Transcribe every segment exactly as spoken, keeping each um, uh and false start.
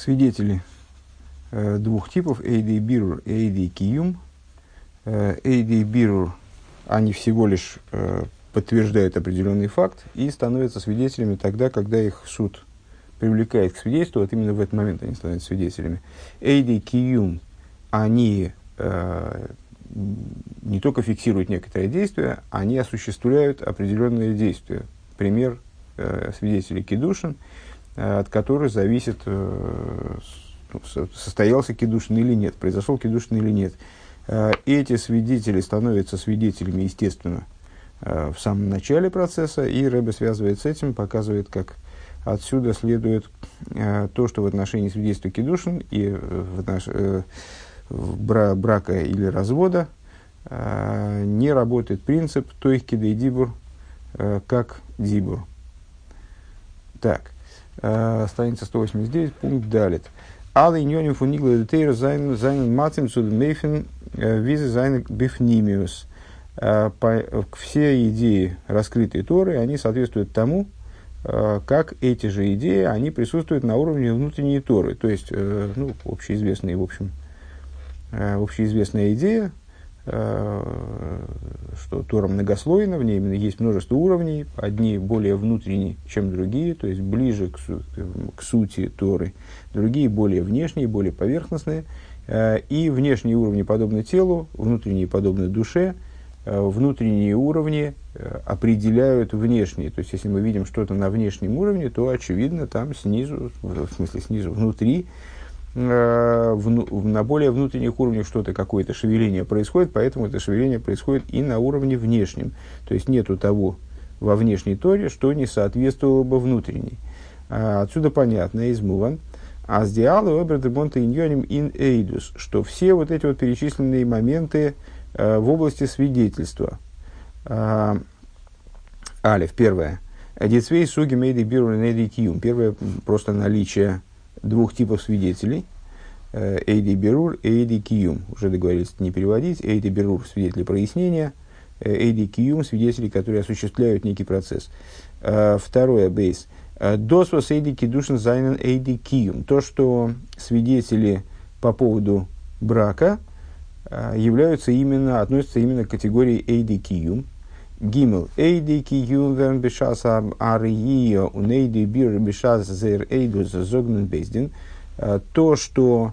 свидетели э, двух типов, Эйдей Бирур и Эйдей Киюм. Эйдей Бирур, они всего лишь э, подтверждают определенный факт и становятся свидетелями тогда, когда их суд привлекает к свидетельству, вот именно в этот момент они становятся свидетелями. Эйдей Киюм, они э, не только фиксируют некоторые действия, они осуществляют определенные действия. Пример э, свидетелей Кидушин, э, от которых зависит, э, состоялся Кидушин или нет, произошел Кидушин или нет. Э, эти свидетели становятся свидетелями, естественно, э, в самом начале процесса, и Ребе связывает с этим, показывает, как отсюда следует э, то, что в отношении свидетельства Кидушин и э, в отношении... Э, брака или развода э, не работает принцип тойхкидей дибур э, как дибур. Так, э, страница сто восемьдесят девять, пункт далит. Алы иньоним фунигла детейр зайнен матим судмейфен визы зайнен бифнимиус. Все идеи, раскрытые Торы, они соответствуют тому, э, как эти же идеи, они присутствуют на уровне внутренней Торы. То есть, э, ну, общеизвестные, в общем, общеизвестная идея, что Тора многослойна, в ней именно есть множество уровней, одни более внутренние, чем другие, то есть ближе к, су- к сути Торы, другие более внешние, более поверхностные, и внешние уровни подобны телу, внутренние подобны душе, внутренние уровни определяют внешние, то есть если мы видим что-то на внешнем уровне, то очевидно там снизу, в смысле снизу, внутри, В, на более внутренних уровнях что-то, какое-то шевеление происходит, поэтому это шевеление происходит и на уровне внешнем. То есть нету того во внешней Торе, что не соответствовало бы внутренней. А, отсюда понятно, измуван. Аздиалы обердебонта иньоним ин эйдус, что все вот эти вот перечисленные моменты э, в области свидетельства. А, алиф, первое. Децвей суги мейди биру нейди киюм. Первое, просто наличие двух типов свидетелей, Эйдей Бирур и Эйдей Киюм. Уже договорились не переводить. Эйдей Бирур – свидетели прояснения, Эйдей Киюм – свидетели, которые осуществляют некий процесс. Второе, бейс. Досвос Эйдей Кидушин Зайнен Эйдей Киюм. То, что свидетели по поводу брака являются именно, относятся именно к категории Эйдей Киюм. Гимел Эйдей Киюм Верн Бешас Ария Унейдей Бир Бешас Зер Эйдус Зогнен Бездин. То, что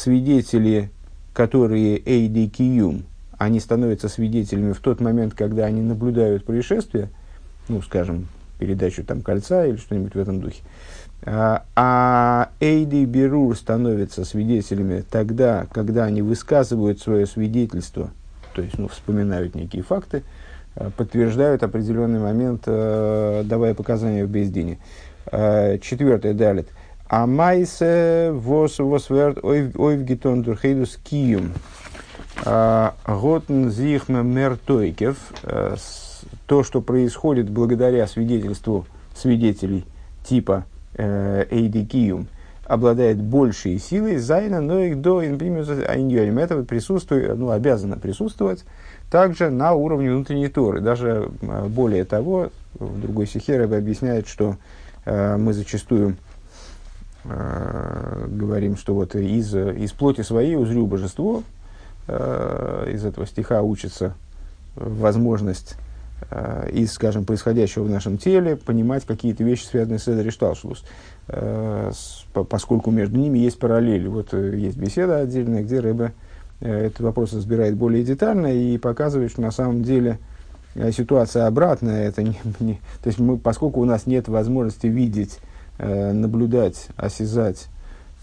свидетели, которые Эйдей Киюм, они становятся свидетелями в тот момент, когда они наблюдают происшествие, ну, скажем, передачу там кольца или что-нибудь в этом духе. А Эйдей Бирур становятся свидетелями тогда, когда они высказывают свое свидетельство, то есть, ну, вспоминают некие факты, подтверждают определенный момент, давая показания в бейс-дине. Четвертое, далит. Амайсе вос восверт ойвгитон дурхейдус киюм. Готн зихме мертойкев. То, что происходит благодаря свидетельству свидетелей типа Эйдей Киюм, обладает большей силой. Зайна, но их до инпримиус айньоним. Это присутствует, ну, обязано присутствовать также на уровне внутренней Торы. Даже более того, в другой сихе Ребе объясняет, что э, мы зачастую э, говорим, что вот из, из плоти своей узрю божество. Э, из этого стиха учится возможность э, из, скажем, происходящего в нашем теле понимать какие-то вещи, связанные с Эдер и Шталшлус, э, по, поскольку между ними есть параллели. Вот есть беседа отдельная, где Ребе этот вопрос разбирает более детально и показывает, что на самом деле ситуация обратная. Это не, не, то есть мы, поскольку у нас нет возможности видеть, э, наблюдать, осязать,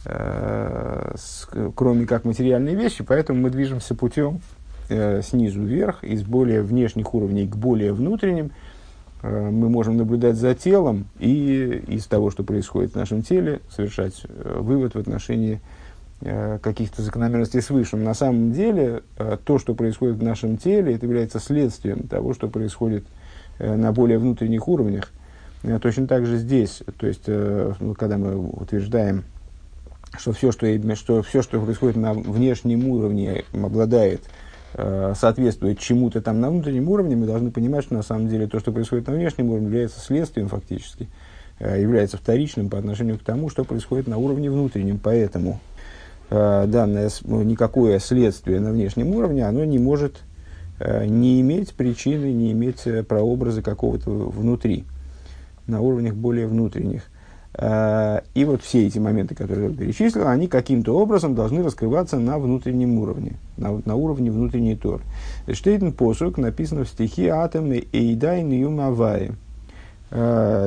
э, с, кроме как материальные вещи, поэтому мы движемся путем э, снизу вверх, из более внешних уровней к более внутренним. Э, мы можем наблюдать за телом и из того, что происходит в нашем теле, совершать э, вывод в отношении каких-то закономерностей свыше. На самом деле, то, что происходит в нашем теле, это является следствием того, что происходит на более внутренних уровнях. Точно так же здесь, то есть, когда мы утверждаем, что все, что, что, все, что происходит на внешнем уровне, обладает, соответствует чему-то там на внутреннем уровне, мы должны понимать, что на самом деле то, что происходит на внешнем уровне, является следствием фактически является вторичным по отношению к тому, что происходит на уровне внутреннем. Поэтому данное, никакое следствие на внешнем уровне, оно не может не иметь причины, не иметь прообраза какого-то внутри, на уровнях более внутренних. И вот все эти моменты, которые я перечислил, они каким-то образом должны раскрываться на внутреннем уровне, на, на уровне внутренней Торы. Штейтен посук написано в стихе «Атомы Эйдей Ньюм Авае»,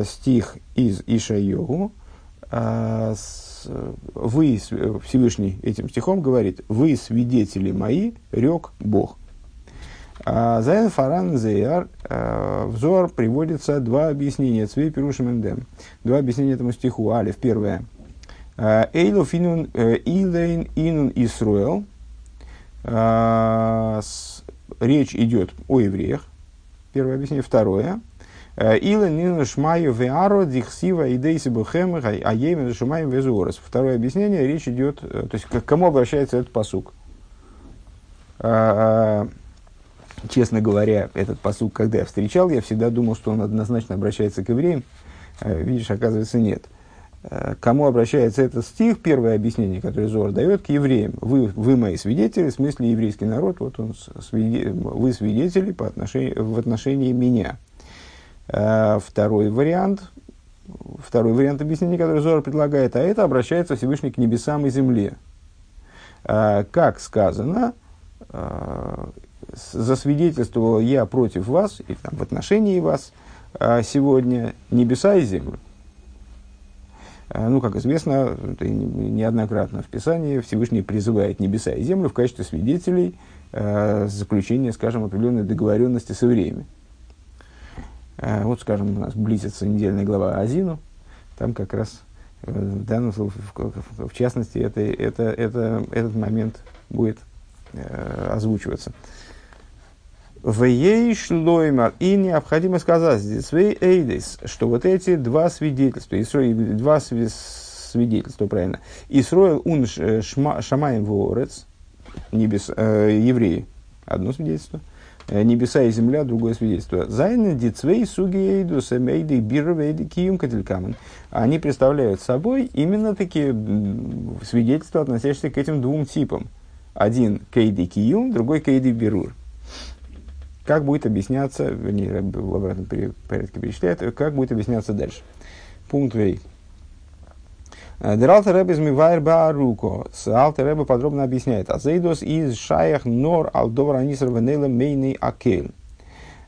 стих из Йешайогу. Вы, Всевышний этим стихом говорит: «Вы свидетели мои, рёк Бог». Зайн Фаран Зеяр в Зоар приводится два объяснения. Цвей Пирушим Эндем. Два объяснения этому стиху. Алиф, первое. Эйлов инун Илейн инун Исруэл. Речь идет о евреях. Первое объяснение. Второе. Илейн инун Шмаю Веаро Дихсива Идейси Бухем Аемен Шумаю Везуорес. Второе объяснение. Речь идет, то есть к кому обращается этот пасук. Честно говоря, этот пасук, когда я встречал, я всегда думал, что он однозначно обращается к евреям. Видишь, оказывается, нет. К кому обращается этот стих? Первое объяснение, которое Зоар дает, к евреям. Вы, вы мои свидетели, в смысле еврейский народ, вот он, свиде... вы свидетели по отношению, в отношении меня. Второй вариант, второй вариант объяснения, который Зоар предлагает, а это обращается Всевышний к небесам и земле. Как сказано, засвидетельствовал я против вас, и там, в отношении вас сегодня небеса и землю. Ну, как известно, неоднократно в Писании Всевышний призывает небеса и землю в качестве свидетелей заключения, скажем, определенной договоренности с евреями. Вот, скажем, у нас близится недельная глава Азину, там как раз, в данном случае, в частности, это, это, это, этот момент будет озвучиваться. И необходимо сказать здесь, что вот эти два свидетельства, два свидетельства, правильно, Исроил ун шамаем воорец, евреи, одно свидетельство, небеса и земля, другое свидетельство. Они представляют собой именно такие свидетельства, относящиеся к этим двум типам. Один Кейди Киюм, другой Эйдей Бирур. Как будет объясняться, вернее, в обратном порядке перечисляет, как будет объясняться дальше. Пункт В. Алтер Ребе измиваер бааруко. Алтер Ребе подробно объясняет. Азейдос из шаях нор алдовар аниср венейла мейный акель.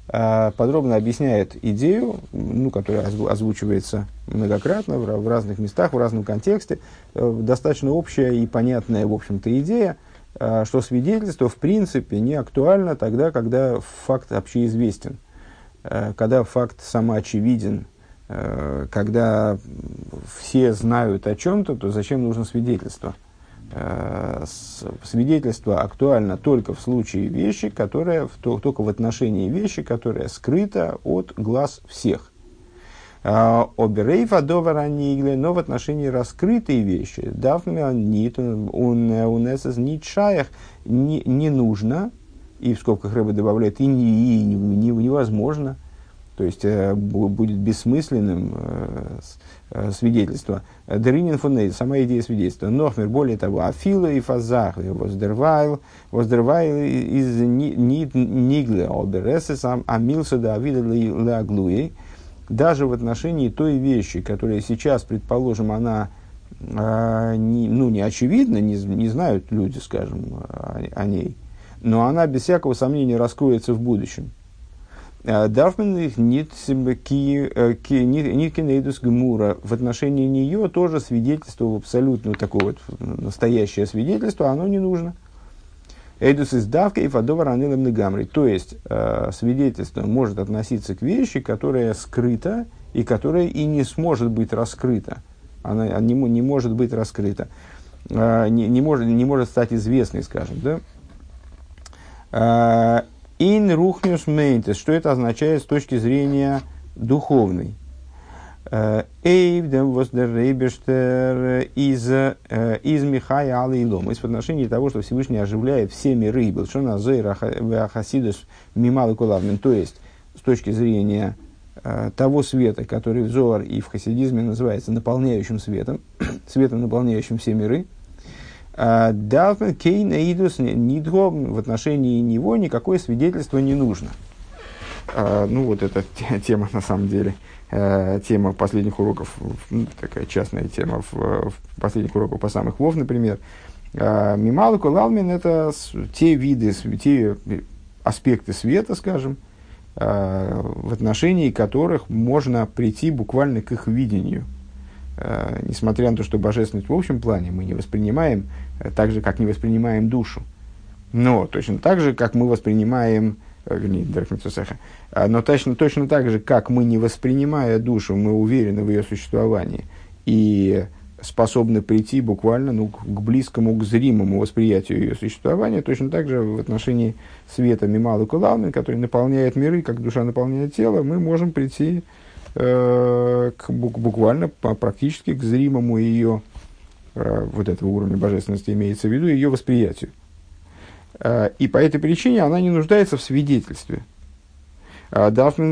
Подробно объясняет идею, ну, которая озвучивается многократно в разных местах, в разном контексте. Достаточно общая и понятная, в общем-то, идея, что свидетельство в принципе не актуально тогда, когда факт общеизвестен, когда факт самоочевиден, когда все знают о чем-то, то зачем нужно свидетельство? Свидетельство актуально только в случае вещи, которая, только в отношении вещи, которая скрыта от глаз всех. Оберейфа доваранигле, но в отношении раскрытой вещи, давно нит унесес нитшаях, не нужно, и в скобках Ребе добавляет, и, не, и не, невозможно, то есть будет бессмысленным свидетельство. Деринин фонейд, сама идея свидетельства. Нохмер, более того, афила и фазах, воздервайл, воздервайл из нит нигле, обересес амилса давида лаглуи. Даже в отношении той вещи, которая сейчас, предположим, она э, не, ну, не очевидна, не, не знают люди, скажем, о, о ней, но она без всякого сомнения раскроется в будущем. Дафмен нит кинейдус гмура. В отношении нее тоже свидетельство, абсолютно такое вот настоящее свидетельство, оно не нужно. Эйдус из давка и фадовар анилам негамри. То есть, э, свидетельство может относиться к вещи, которая скрыта и которая и не сможет быть раскрыта. Она не, не может быть раскрыта. Э, не, не, может, не может стать известной, скажем. Да? Ин рухнюс мейнтес. Что это означает с точки зрения духовной? Эйвдем воздерейбештер из из Михай Алый Лом. Из отношения того, что Всевышний оживляет все миры, был что на Зоар Хасидизм Мемале Коль Альмин. То есть с точки зрения того света, который в Зоар и в хасидизме называется наполняющим светом, светом, наполняющим все миры, «Далкан кей наидус нидго» в отношении него никакое свидетельство не нужно. Ну, вот эта тема, на самом деле, тема последних уроков, такая частная тема в последних уроках по самых вов, например. Мемале Коль Альмин – это те виды, те аспекты света, скажем, в отношении которых можно прийти буквально к их видению. Несмотря на то, что божественность в общем плане мы не воспринимаем так же, как не воспринимаем душу. Но точно так же, как мы воспринимаем... Но точно, точно так же, как мы, не воспринимая душу, мы уверены в ее существовании и способны прийти буквально ну, к близкому, к зримому восприятию ее существования, точно так же в отношении света Мемале Коль Альмин, который наполняет миры, как душа наполняет тело, мы можем прийти э, к, буквально практически к зримому ее, э, вот этого уровня божественности имеется в виду, ее восприятию. И по этой причине она не нуждается в свидетельстве. Поскольку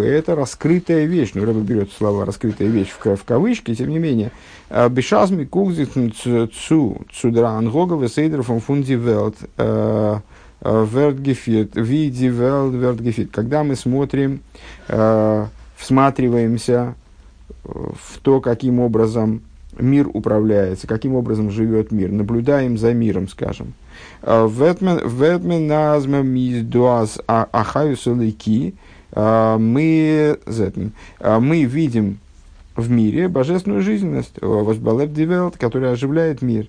это раскрытая вещь, ну, Ребе берет слова «раскрытая вещь» в, в кавычки, тем не менее, когда мы смотрим, всматриваемся в то, каким образом мир управляется, каким образом живет мир, наблюдаем за миром, скажем. Мы видим в мире божественную жизненность, которая оживляет мир.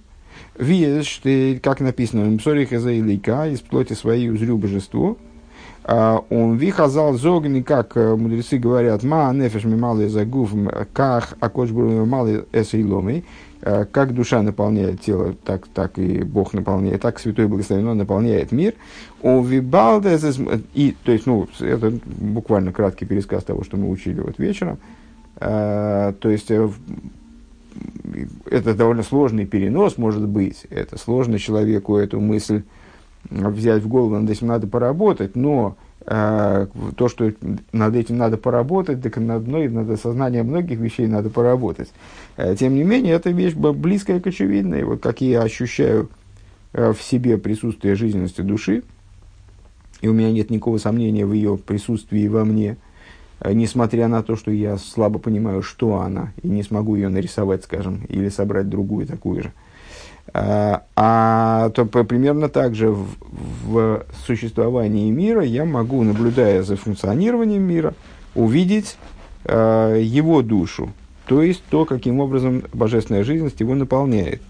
Видишь, как написано, из плоти своей узрю божество. Он вихазал зогни, как мудрецы говорят, ма нефеш мималый загув, как акошбуру малый эсейломый, как душа наполняет тело, так, так и Бог наполняет, так Святой Благословенный наполняет мир. И, то есть, ну, это буквально краткий пересказ того, что мы учили вот вечером. То есть, это довольно сложный перенос, может быть, это сложно человеку эту мысль взять в голову, над этим надо поработать, но э, то, что над этим надо поработать, так над, ну, над сознанием многих вещей надо поработать. Э, тем не менее, эта вещь близкая к очевидной. Вот как я ощущаю э, в себе присутствие жизненности души, и у меня нет никакого сомнения в ее присутствии во мне, э, несмотря на то, что я слабо понимаю, что она, и не смогу ее нарисовать, скажем, или собрать другую такую же. А то примерно так же в, в существовании мира я могу, наблюдая за функционированием мира, увидеть э, его душу, то есть то, каким образом божественная жизненность его наполняет.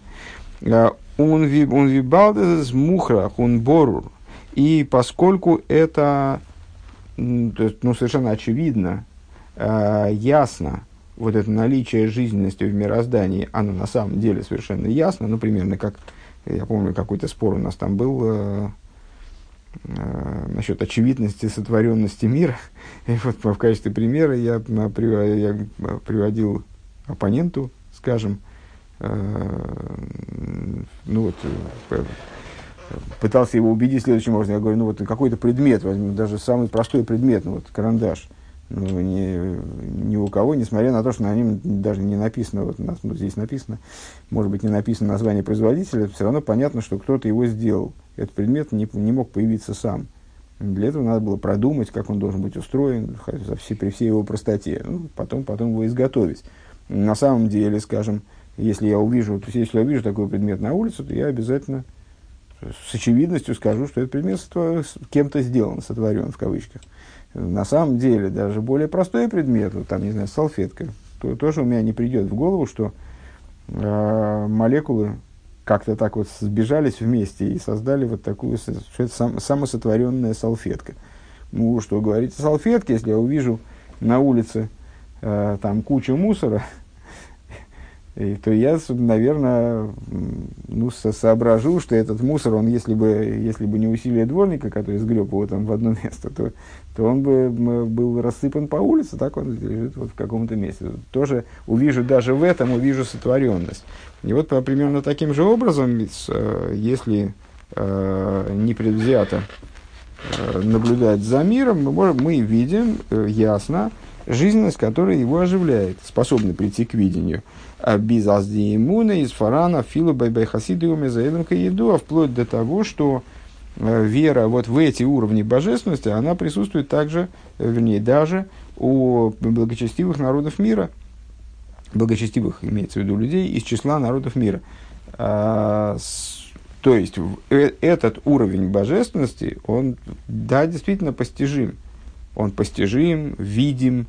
Он вибалдез мухрах, он борур. И поскольку это то есть, ну, совершенно очевидно, э, ясно, вот это наличие жизненности в мироздании, оно на самом деле совершенно ясно. Ну, примерно как, я помню, какой-то спор у нас там был э, э, насчет очевидности сотворенности мира. И вот в качестве примера я, я приводил оппоненту, скажем, э, ну вот, пытался его убедить следующим образом. Я говорю, ну вот какой-то предмет, даже самый простой предмет, ну вот карандаш. Ну, ни, ни у кого, несмотря на то, что на нем даже не написано, вот у нас ну, здесь написано, может быть, не написано название производителя, все равно понятно, что кто-то его сделал. Этот предмет не, не мог появиться сам. Для этого надо было продумать, как он должен быть устроен, все, при всей его простоте, ну, потом, потом его изготовить. На самом деле, скажем, если я увижу, то есть, если я увижу такой предмет на улице, то я обязательно с очевидностью скажу, что этот предмет кем-то сделан, сотворен в кавычках. На самом деле, даже более простой предмет, вот там, не знаю, салфетка, то, тоже у меня не придет в голову, что э, молекулы как-то так вот сбежались вместе и создали вот такую сам, самосотворенную салфетку. Ну, что говорить о салфетке, если я увижу на улице э, там кучу мусора, и, то я, наверное, ну, со- соображу, что этот мусор, он, если бы, если бы не усилие дворника, который сгреб его там в одно место, то, то он бы был рассыпан по улице, так он лежит вот в каком-то месте. Тоже увижу, даже в этом увижу сотворенность. И вот примерно таким же образом, если э, непредвзято наблюдать за миром, мы, можем, мы видим ясно жизненность, которая его оживляет, способна прийти к видению. Без аздиимуна, из фарана, филу, байбайхасидиуме, заедомка еду, вплоть до того, что вера вот в эти уровни божественности, она присутствует также, вернее, даже у благочестивых народов мира. Благочестивых, имеется в виду людей, из числа народов мира. А, с, то есть, в, э, этот уровень божественности, он, да, действительно постижим. Он постижим, видим,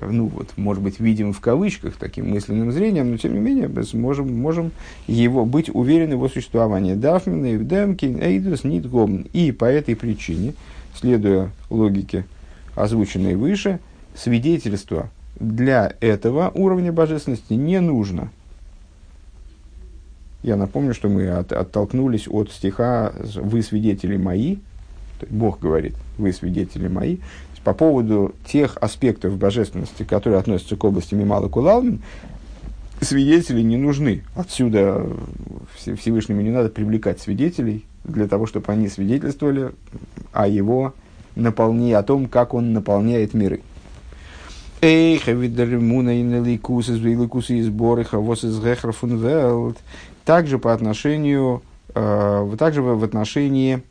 ну вот, может быть, видим в кавычках, таким мысленным зрением, но, тем не менее, мы сможем, можем его, быть уверены в его существовании. Дафмина, Евдемкин, Эйдус, Нитгомн. И по этой причине, следуя логике, озвученной выше, свидетельство для этого уровня божественности не нужно. Я напомню, что мы от, оттолкнулись от стиха «Вы свидетели мои», Бог говорит «Вы свидетели мои». По поводу тех аспектов божественности, которые относятся к области Мемале Коль Альмин, свидетели не нужны. Отсюда Всевышнему не надо привлекать свидетелей для того, чтобы они свидетельствовали о его наполнении, о том, как он наполняет миры. Эй, хавидермуна инеликус из великуса из бореха вос из гехрафунвелд. Также по отношению, э, также в отношении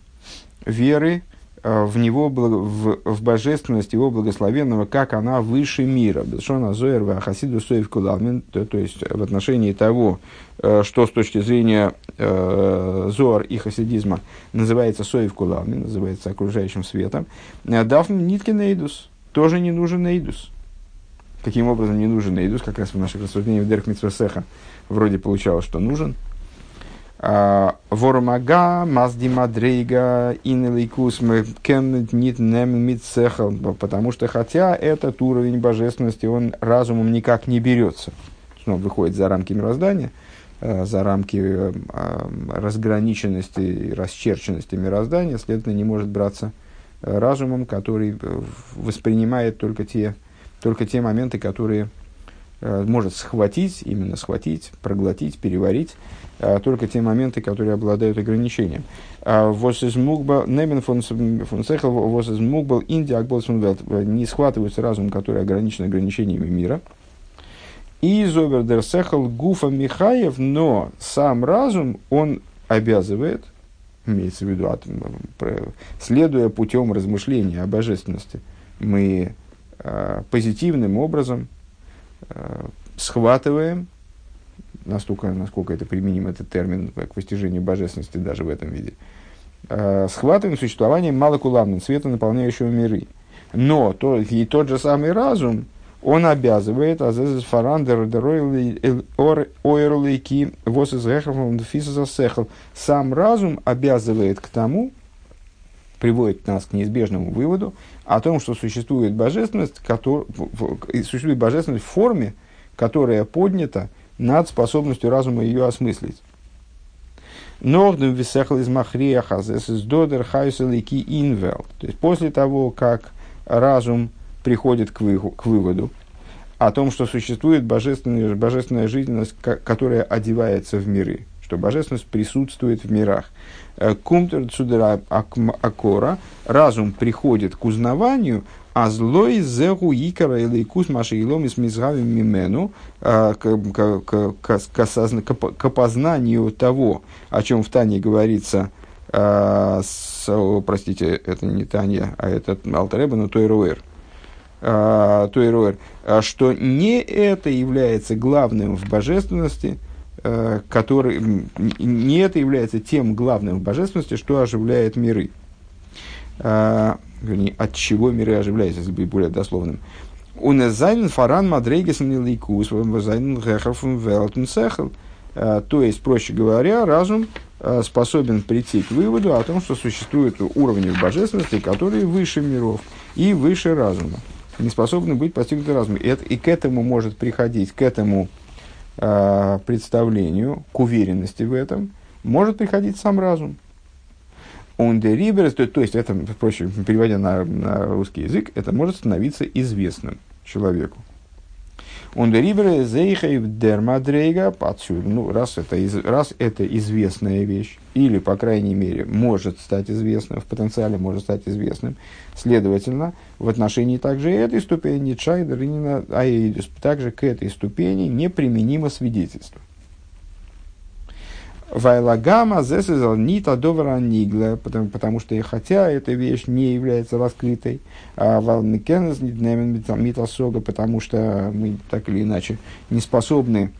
веры э, в него, в, в божественность его благословенного, как она выше мира. Бешона Зоар ва Хасиду Соевкулами, то есть в отношении того, э, что с точки зрения э, Зоар и Хасидизма называется Соевкулами, называется окружающим светом. Дафм ниткин эйдус, тоже не нужен эйдус. Каким образом не нужен эйдус, как раз в наших рассуждениях в Дерх Митсвесеха вроде получалось, что нужен. Вормага, мазди мадрейга, инеликус, мэкэннет нит нэм митсеха. Потому что, хотя этот уровень божественности, он разумом никак не берется. Он выходит за рамки мироздания, за рамки разграниченности и расчерченности мироздания, следовательно, не может браться разумом, который воспринимает только те... Только те моменты, которые э, может схватить, именно схватить, проглотить, переварить, э, только те моменты, которые обладают ограничением. «Вос из мукбал, немен фон сехл, вос из мукбал, индия, акбол сунвелт». Не схватывается разум, который ограничен ограничениями мира. «И зовер дер сехл гуфа михаев», но сам разум, он обязывает, имеется в виду, от, следуя путем размышления о божественности, мы... позитивным образом э, схватываем, настолько, насколько это применим этот термин к постижению божественности даже в этом виде, э, схватываем существование малокуламным, света, наполняющего миры. Но то, и тот же самый разум, он обязывает азэзэс фарандер ойрлэки восэзгэхэлфон фисэзэсэхэл. Сам разум обязывает к тому, приводит нас к неизбежному выводу о том, что существует божественность, который, существует божественность в форме, которая поднята над способностью разума ее осмыслить. То есть, после того, как разум приходит к, вы, к выводу о том, что существует божественная, божественная жизненность, которая одевается в миры, что божественность присутствует в мирах. Кумтер цудера акора, разум приходит к узнаванию, а злой зэгу икара элэйкус машиилом и смизгави мимену, к познанию того, о чем в Тане говорится, с, простите, это не Таня, а это Алтер Ребе, но Тойруэр. Тойруэр, что не это является главным в божественности, который не это является тем главным в божественности, что оживляет миры. А, вернее, от чего миры оживляются, если быть более дословным. «Унезайн фаран мадрейгесен и лейкус, вазайн гэхарфун вэлтен сэхэл». То есть, проще говоря, разум способен прийти к выводу о том, что существуют уровни в божественности, которые выше миров и выше разума, не способны быть постигнуты разумом. И, и к этому может приходить, к этому представлению, к уверенности в этом, может приходить сам разум. Он де риберс, то, то есть, это, проще, переводя на, на русский язык, это может становиться известным человеку. Ундерибры зейхайв дермадрейга отсюда. Ну, раз это, раз это известная вещь, или, по крайней мере, может стать известным, в потенциале может стать известным, следовательно, в отношении также этой ступени чайдеринина аэйдис, также к этой ступени неприменимо свидетельство. Вайлагама зэсэзал нита довара нигла, потому что, хотя эта вещь не является раскрытой, а валмикенес ниднемен митасога, потому что мы так или иначе не способны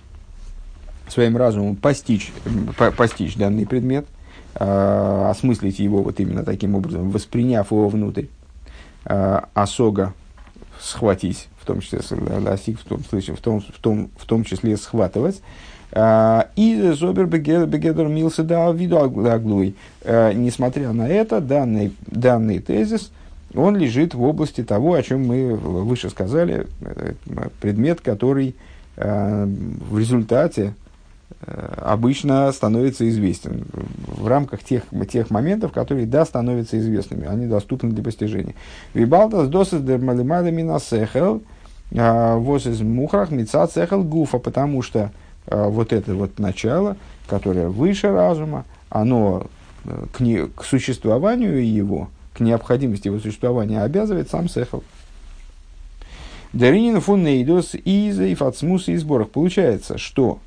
своим разумом постичь, по, постичь данный предмет, а, осмыслить его вот именно таким образом, восприняв его внутрь, а, асога схватить, в том числе асиг, в том, в том, в том, в том числе схватывать. И зобер бегедер мился да виду аглуй. Несмотря на это, данный, данный тезис, он лежит в области того, о чем мы выше сказали, предмет, который в результате обычно становится известен в рамках тех, тех моментов, которые, да, становятся известными, они доступны для постижения. Вибалтас досыс дер малимада минасехел вос из мухрах мица цехел гуфа, потому что вот это вот начало, которое выше разума, оно к, не, к существованию его, к необходимости его существования обязывает сам Сехл. Даринин фун нейдос из ифацмус и сборах. Получается, что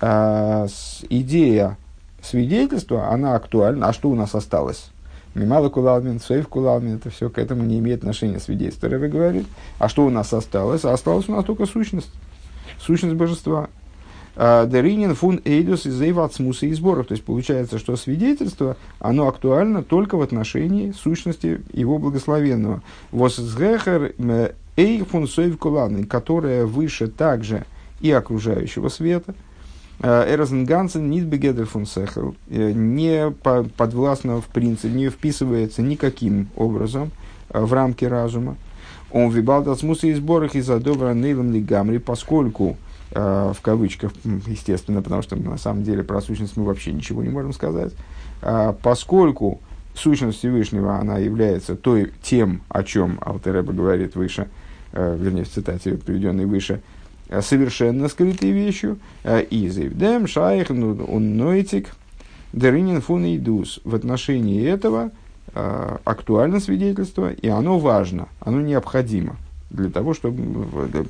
э, с, идея свидетельства, она актуальна. А что у нас осталось? Мемале Коль Альмин, Соевкулами, Алтер Ребе, это все к этому не имеет отношения. Свидетельство Ребе говорит. А что у нас осталось? А осталась у нас только сущность. Сущность божества. Деринин фун эйдус из эйвацмуса и сборов. То есть получается, что свидетельство, оно актуально только в отношении сущности его благословенного. Восгехер эй фун соевкуланы, которая выше также и окружающего света. Эрзенгансен нитбегедер фун сехел, не подвластно в принципе, не вписывается никаким образом в рамки разума. Он вибалдацмуса и сборах из-за добра нейлом лигамри, поскольку в кавычках, естественно, потому что на самом деле про сущность мы вообще ничего не можем сказать, поскольку сущность Всевышнего, она является той, тем, о чем Алтер Ребе говорит выше, вернее, в цитате, приведенной выше, совершенно скрытой вещью, «Изэвдэм шайх нунойтик дэринин фун идус». В отношении этого актуально свидетельство, и оно важно, оно необходимо. Для того, чтобы для,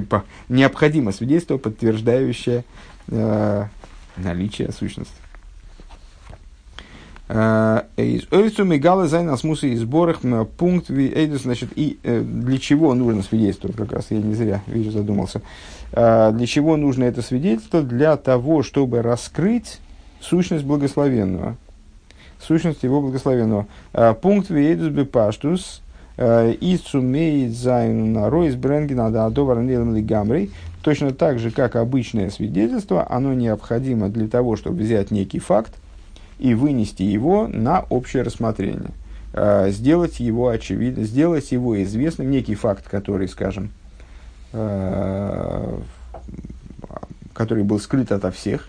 для, необходимо свидетельство, подтверждающее э, наличие сущности. Пункт значит, и э, для чего нужно свидетельство? Как раз я не зря, вижу, задумался. Э, для чего нужно это свидетельство? Для того, чтобы раскрыть сущность благословенного. Сущность его благословенного. Пункт «Виэйдус бепаштус». Точно так же, как обычное свидетельство, оно необходимо для того, чтобы взять некий факт и вынести его на общее рассмотрение, сделать его очевидным, сделать его известным, некий факт, который, скажем, который был скрыт ото всех,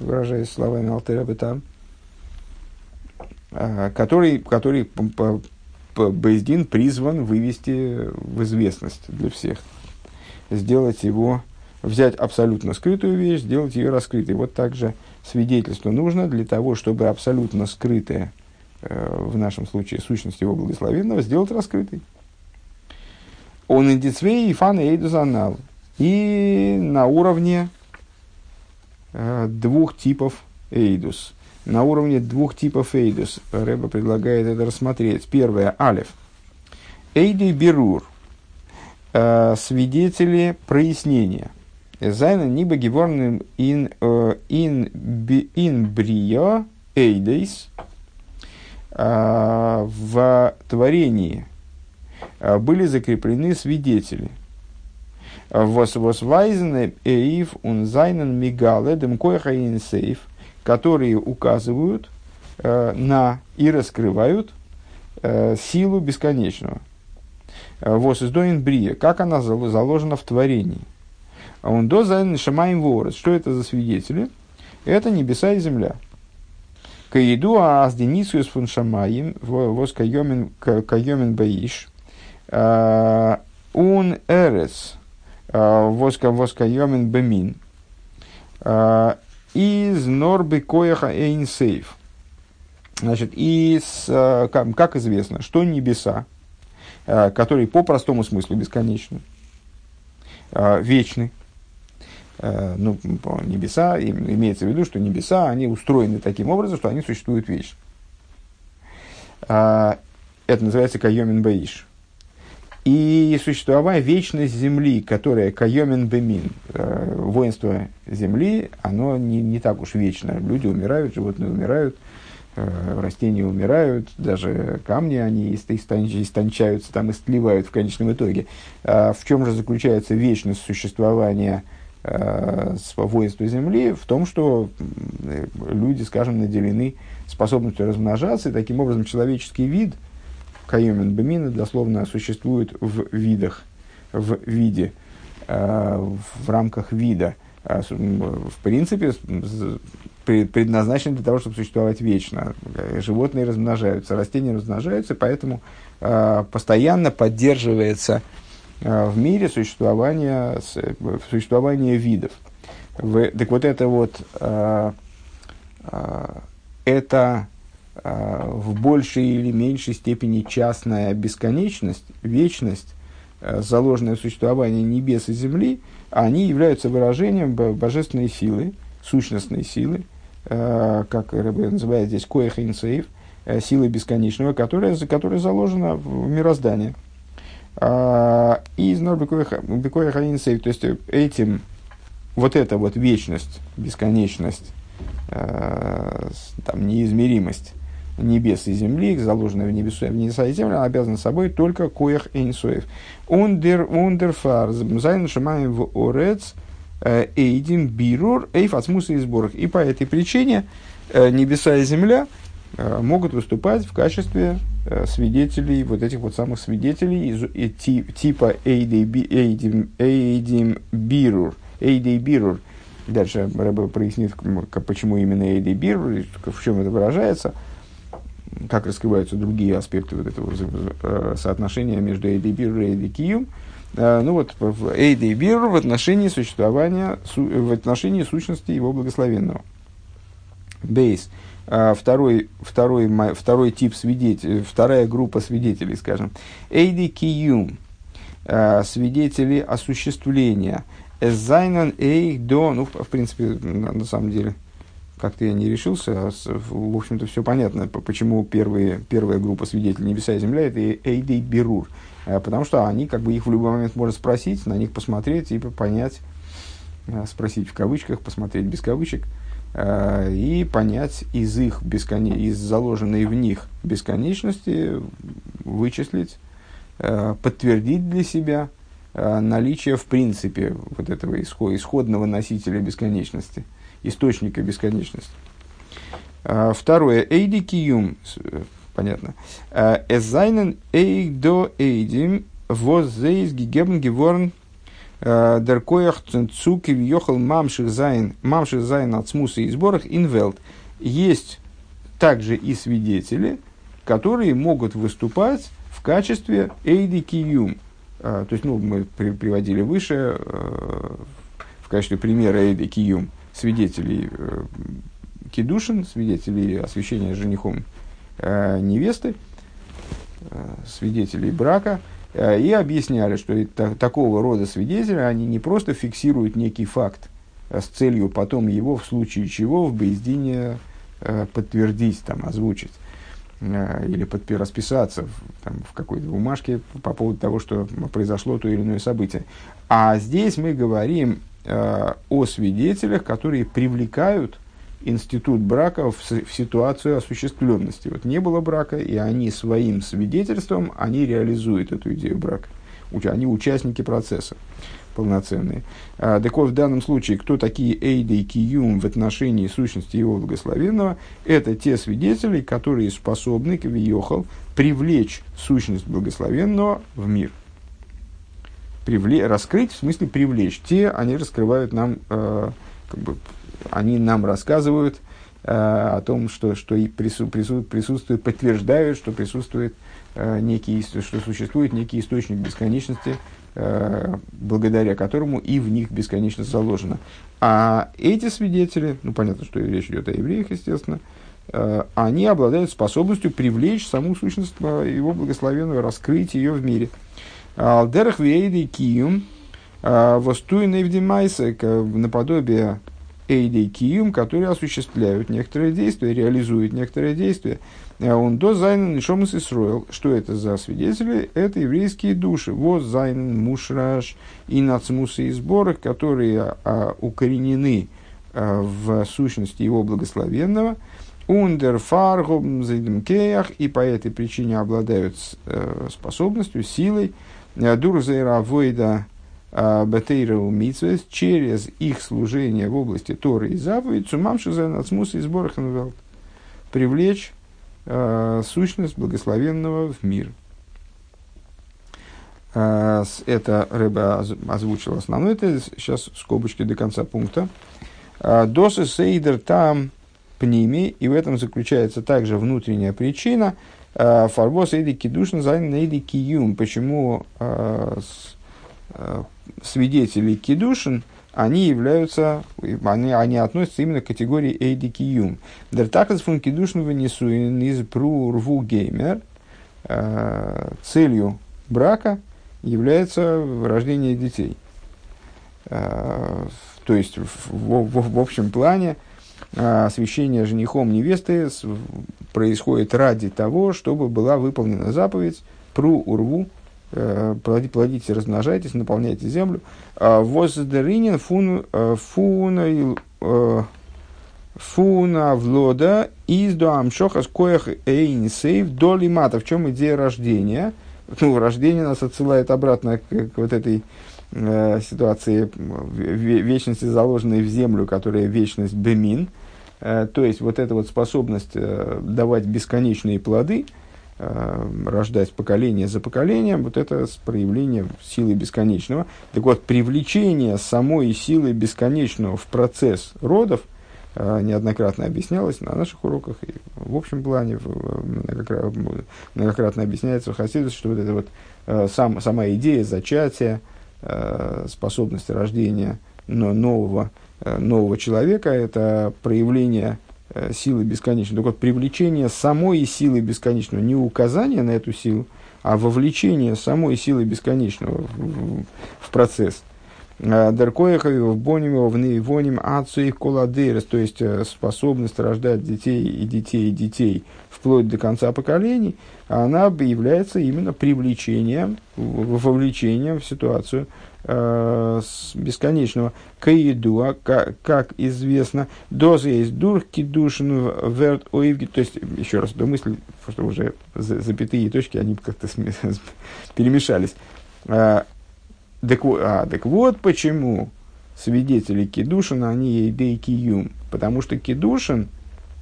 выражаясь словами Алтер Ребе, который, который Бейдин призван вывести в известность для всех, сделать его, взять абсолютно скрытую вещь, сделать ее раскрытой. Вот так же свидетельство нужно для того, чтобы абсолютно скрытое, э, в нашем случае сущность его благословенного, сделать раскрытой. Он индицвей и фан эйдузанал. И на уровне э, двух типов эйдус. На уровне двух типов эйдус Ребе предлагает это рассмотреть. Первое, алеф. Эйдей Бирур. Э, свидетели прояснения. Зайна ниба геворн ин брио эйдейс. В творении были закреплены свидетели. Восвайзен эйв ун зайнен мигале демкоеха ин сейф. Которые указывают э, на и раскрывают э, силу бесконечного. Вос издоин брия, как она заложена в творении. Он до зайн шамаим ворот. Что это за свидетели? Это небеса и земля. Каиду аз денисиус фун шамаим вос кайомен кайомен баиш. Он эрес воска воска йомин бемин, из норбы коеха эйн сейф. Значит, из, как известно, что небеса, которые по простому смыслу бесконечны, вечны. Ну, небеса, имеется в виду, что небеса, они устроены таким образом, что они существуют вечно. Это называется кайомин баиш. И существовая вечность земли, которая кайомин бемин, воинство земли, оно не, не так уж вечно. Люди умирают, животные умирают, растения умирают, даже камни, они истончаются, там истлевают в конечном итоге. В чем же заключается вечность существования воинства земли? В том, что люди, скажем, наделены способностью размножаться, и таким образом человеческий вид, кайомен бемина, дословно существует в видах, в виде, в рамках вида, в принципе, предназначен для того, чтобы существовать вечно. Животные размножаются, растения размножаются, поэтому постоянно поддерживается в мире существование, существование видов. Вы, так вот это вот, э, э, это э, в большей или меньшей степени частная бесконечность, вечность, э, заложенное в существование небес и земли, они являются выражением божественной силы, сущностной силы, э, как Ребе называет здесь коэх эйн сейф, э, силы бесконечного, которая, которая заложена в мироздании. Из Норбекоя Хаинсей, то есть этим, вот эта вот вечность, бесконечность, э, там, неизмеримость небес и земли, заложенная в, небесу, в небеса и землю, обязана собой только коях эйнсоев. Ундер, ундерфар, зайн шамаем в орец, эйдим бирур, эйфацмус и сборах. И по этой причине э, небеса и земля э, могут выступать в качестве свидетелей, вот этих вот самых свидетелей из, и, тип, типа Эйдей Бирур. Эйдей Бирур. Дальше Ребе прояснит, почему именно Эйдей Бирур, в чем это выражается, как раскрываются другие аспекты вот этого соотношения между Эйдей Бирур и Эйдей Киюм. Ну вот, Эйдей Бирур в отношении существования, в отношении сущности его благословенного. Бейс. Второй, второй, второй тип свидетелей, вторая группа свидетелей, скажем. Эйди киюм, свидетели осуществления. Эзайнан эйдо, ну, в принципе, на самом деле, как-то я не решился. В общем-то, все понятно, почему первые, первая группа свидетелей небеса и земля – это эйди бирур. Потому что они, как бы, их в любой момент можно спросить, на них посмотреть и понять, спросить в кавычках, посмотреть без кавычек, и понять из их бесконеч... из заложенной в них бесконечности, вычислить, подтвердить для себя наличие в принципе вот этого исходного носителя бесконечности, источника бесконечности. Второе. Эйди киюм. Понятно. Эзайнен эйдо эйдим воззейс гигебн геворн Деркоях цуки въехал мамших зайн, мамших зайн от смуса и сборах инвелт. Есть также и свидетели, которые могут выступать в качестве эйди киюм. То есть, ну, мы при, приводили выше э, в качестве примера эйди киюм свидетелей э, кидушин, свидетелей освящения женихом э, невесты, э, свидетелей брака. И объясняли, что это, такого рода свидетели, они не просто фиксируют некий факт с целью потом его, в случае чего, в бейздине подтвердить, там, озвучить или подпи- расписаться там, в какой-то бумажке по поводу того, что произошло то или иное событие. А здесь мы говорим э, о свидетелях, которые привлекают институт брака в, в ситуацию осуществленности. Вот не было брака, и они своим свидетельством, они реализуют эту идею брака. Они участники процесса полноценные. А, так вот, в данном случае, кто такие Эйдей Киюм в отношении сущности его благословенного, это те свидетели, которые способны, как Йохал, привлечь сущность благословенного в мир. Привле- раскрыть, в смысле привлечь. Те, они раскрывают нам, э, как бы, они нам рассказывают э, о том, что, что и прису, прису, присутствует, подтверждают, что присутствует э, некий, что существует некий источник бесконечности, благодаря которому и в них бесконечно заложено. А эти свидетели, ну понятно, что речь идет о евреях, естественно, они обладают способностью привлечь саму сущность его благословенного, раскрыть ее в мире. Алдерх вейдей киюм востуйны вдимайсек, наподобие эйдей киюм, которые осуществляют некоторые действия, реализуют некоторые действия. Он до зайнен шомас исроэл. Что это за свидетели? Это еврейские души. Во зайнен мушраш и нацмусы и сборы, которые а, укоренены а, в сущности его благословенного. Ундер фаргом зайдемкеях, и по этой причине обладают а, способностью, силой. Дурзейра войда бетейра умитсвес, через их служение в области Торы и заповедь. Цумамши зайнен нацмусы и сборах навелт. Привлечь сущность благословенного в мир. Это Ребе озвучил основное. Это сейчас скобочки до конца пункта. Досы сейдер там пними. И в этом заключается также внутренняя причина. Фарбос эйди кидушин зайн эйди киюм. Почему свидетели кидушин, они являются, они, они относятся именно к категории эйди киюм. Дертакас фун кидушин вынесуин из пру урву геймер. Целью брака является рождение детей. То есть, в, в, в общем плане, освящение женихом невесты происходит ради того, чтобы была выполнена заповедь пру урву. Плодите, размножайтесь, наполняйте землю. Воздеринин фуна влода из доамшоха скоях эйнсейв долимата. В чем идея рождения? Ну, рождение нас отсылает обратно к, к вот этой э, ситуации вечности, заложенной в землю, которая вечность бемин. Э, то есть, вот эта вот способность э, давать бесконечные плоды, рождать поколение за поколением, вот это проявление силы бесконечного. Так вот, привлечение самой силы бесконечного в процесс родов неоднократно объяснялось на наших уроках, и в общем плане многократно объясняется в хасидизме, что вот эта вот сам, сама идея зачатия, способность рождения нового, нового человека, это проявление силы бесконечной. Так вот, привлечение самой силы бесконечного, не указание на эту силу, а вовлечение самой силы бесконечного в, в, в процесс. Даркоехов, боним, вневоним, ацуи, коладерес, то есть способность рождать детей и детей и детей вплоть до конца поколений, она является именно привлечением, вовлечением в ситуацию бесконечного. Каидуа, как известно, доза есть дур кидушин верт оивги. То есть, еще раз домыслить, потому что уже запятые точки, они как-то перемешались. Так, а, так вот почему свидетели кидушина, они эйдей киюм. Потому что кидушин,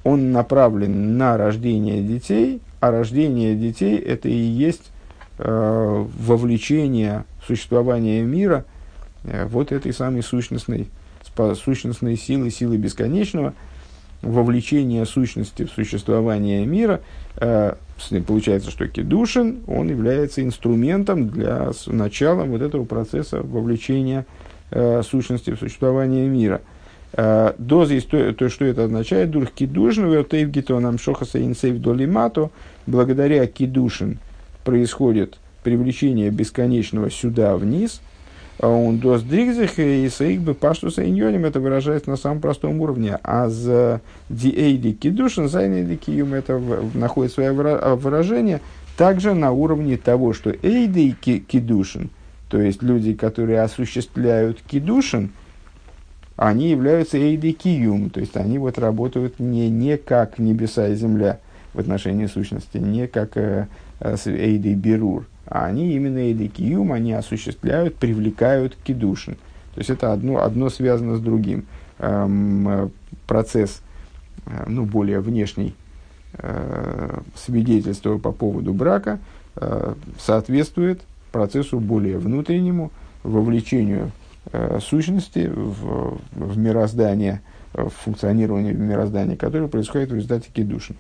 он направлен на рождение детей, а рождение детей это и есть э, вовлечение существования мира э, вот этой самой сущностной, спо, сущностной силы, силы бесконечного, вовлечение сущности в существование мира. Э, получается, что кидушин, он является инструментом для с, начала вот этого процесса вовлечения э, сущности в существование мира. Доза есть то, то, что это означает. Дур кидушин, вертейв гитонам шохаса инсейв долимато. Благодаря кидушин происходит привлечение бесконечного сюда вниз. Он доз дригзих и саих бы паштуса иньоним. Это выражается на самом простом уровне. А за диэйди кидушин, зайнэйди киюм, это находит свое выражение также на уровне того, что эйди кидушин, то есть люди, которые осуществляют кидушин, они являются эйдей киюм, то есть они вот работают не, не как небеса и земля в отношении сущности, не как э, эйдей бирур, а они именно эйдей киюм, они осуществляют, привлекают кидушин. То есть это одно, одно связано с другим. Эм, процесс, э, ну, более внешний, э, свидетельство по поводу брака э, соответствует процессу более внутреннему, вовлечению сущности в, в мироздание, в функционирование мироздания, которое происходит в результате кидушин.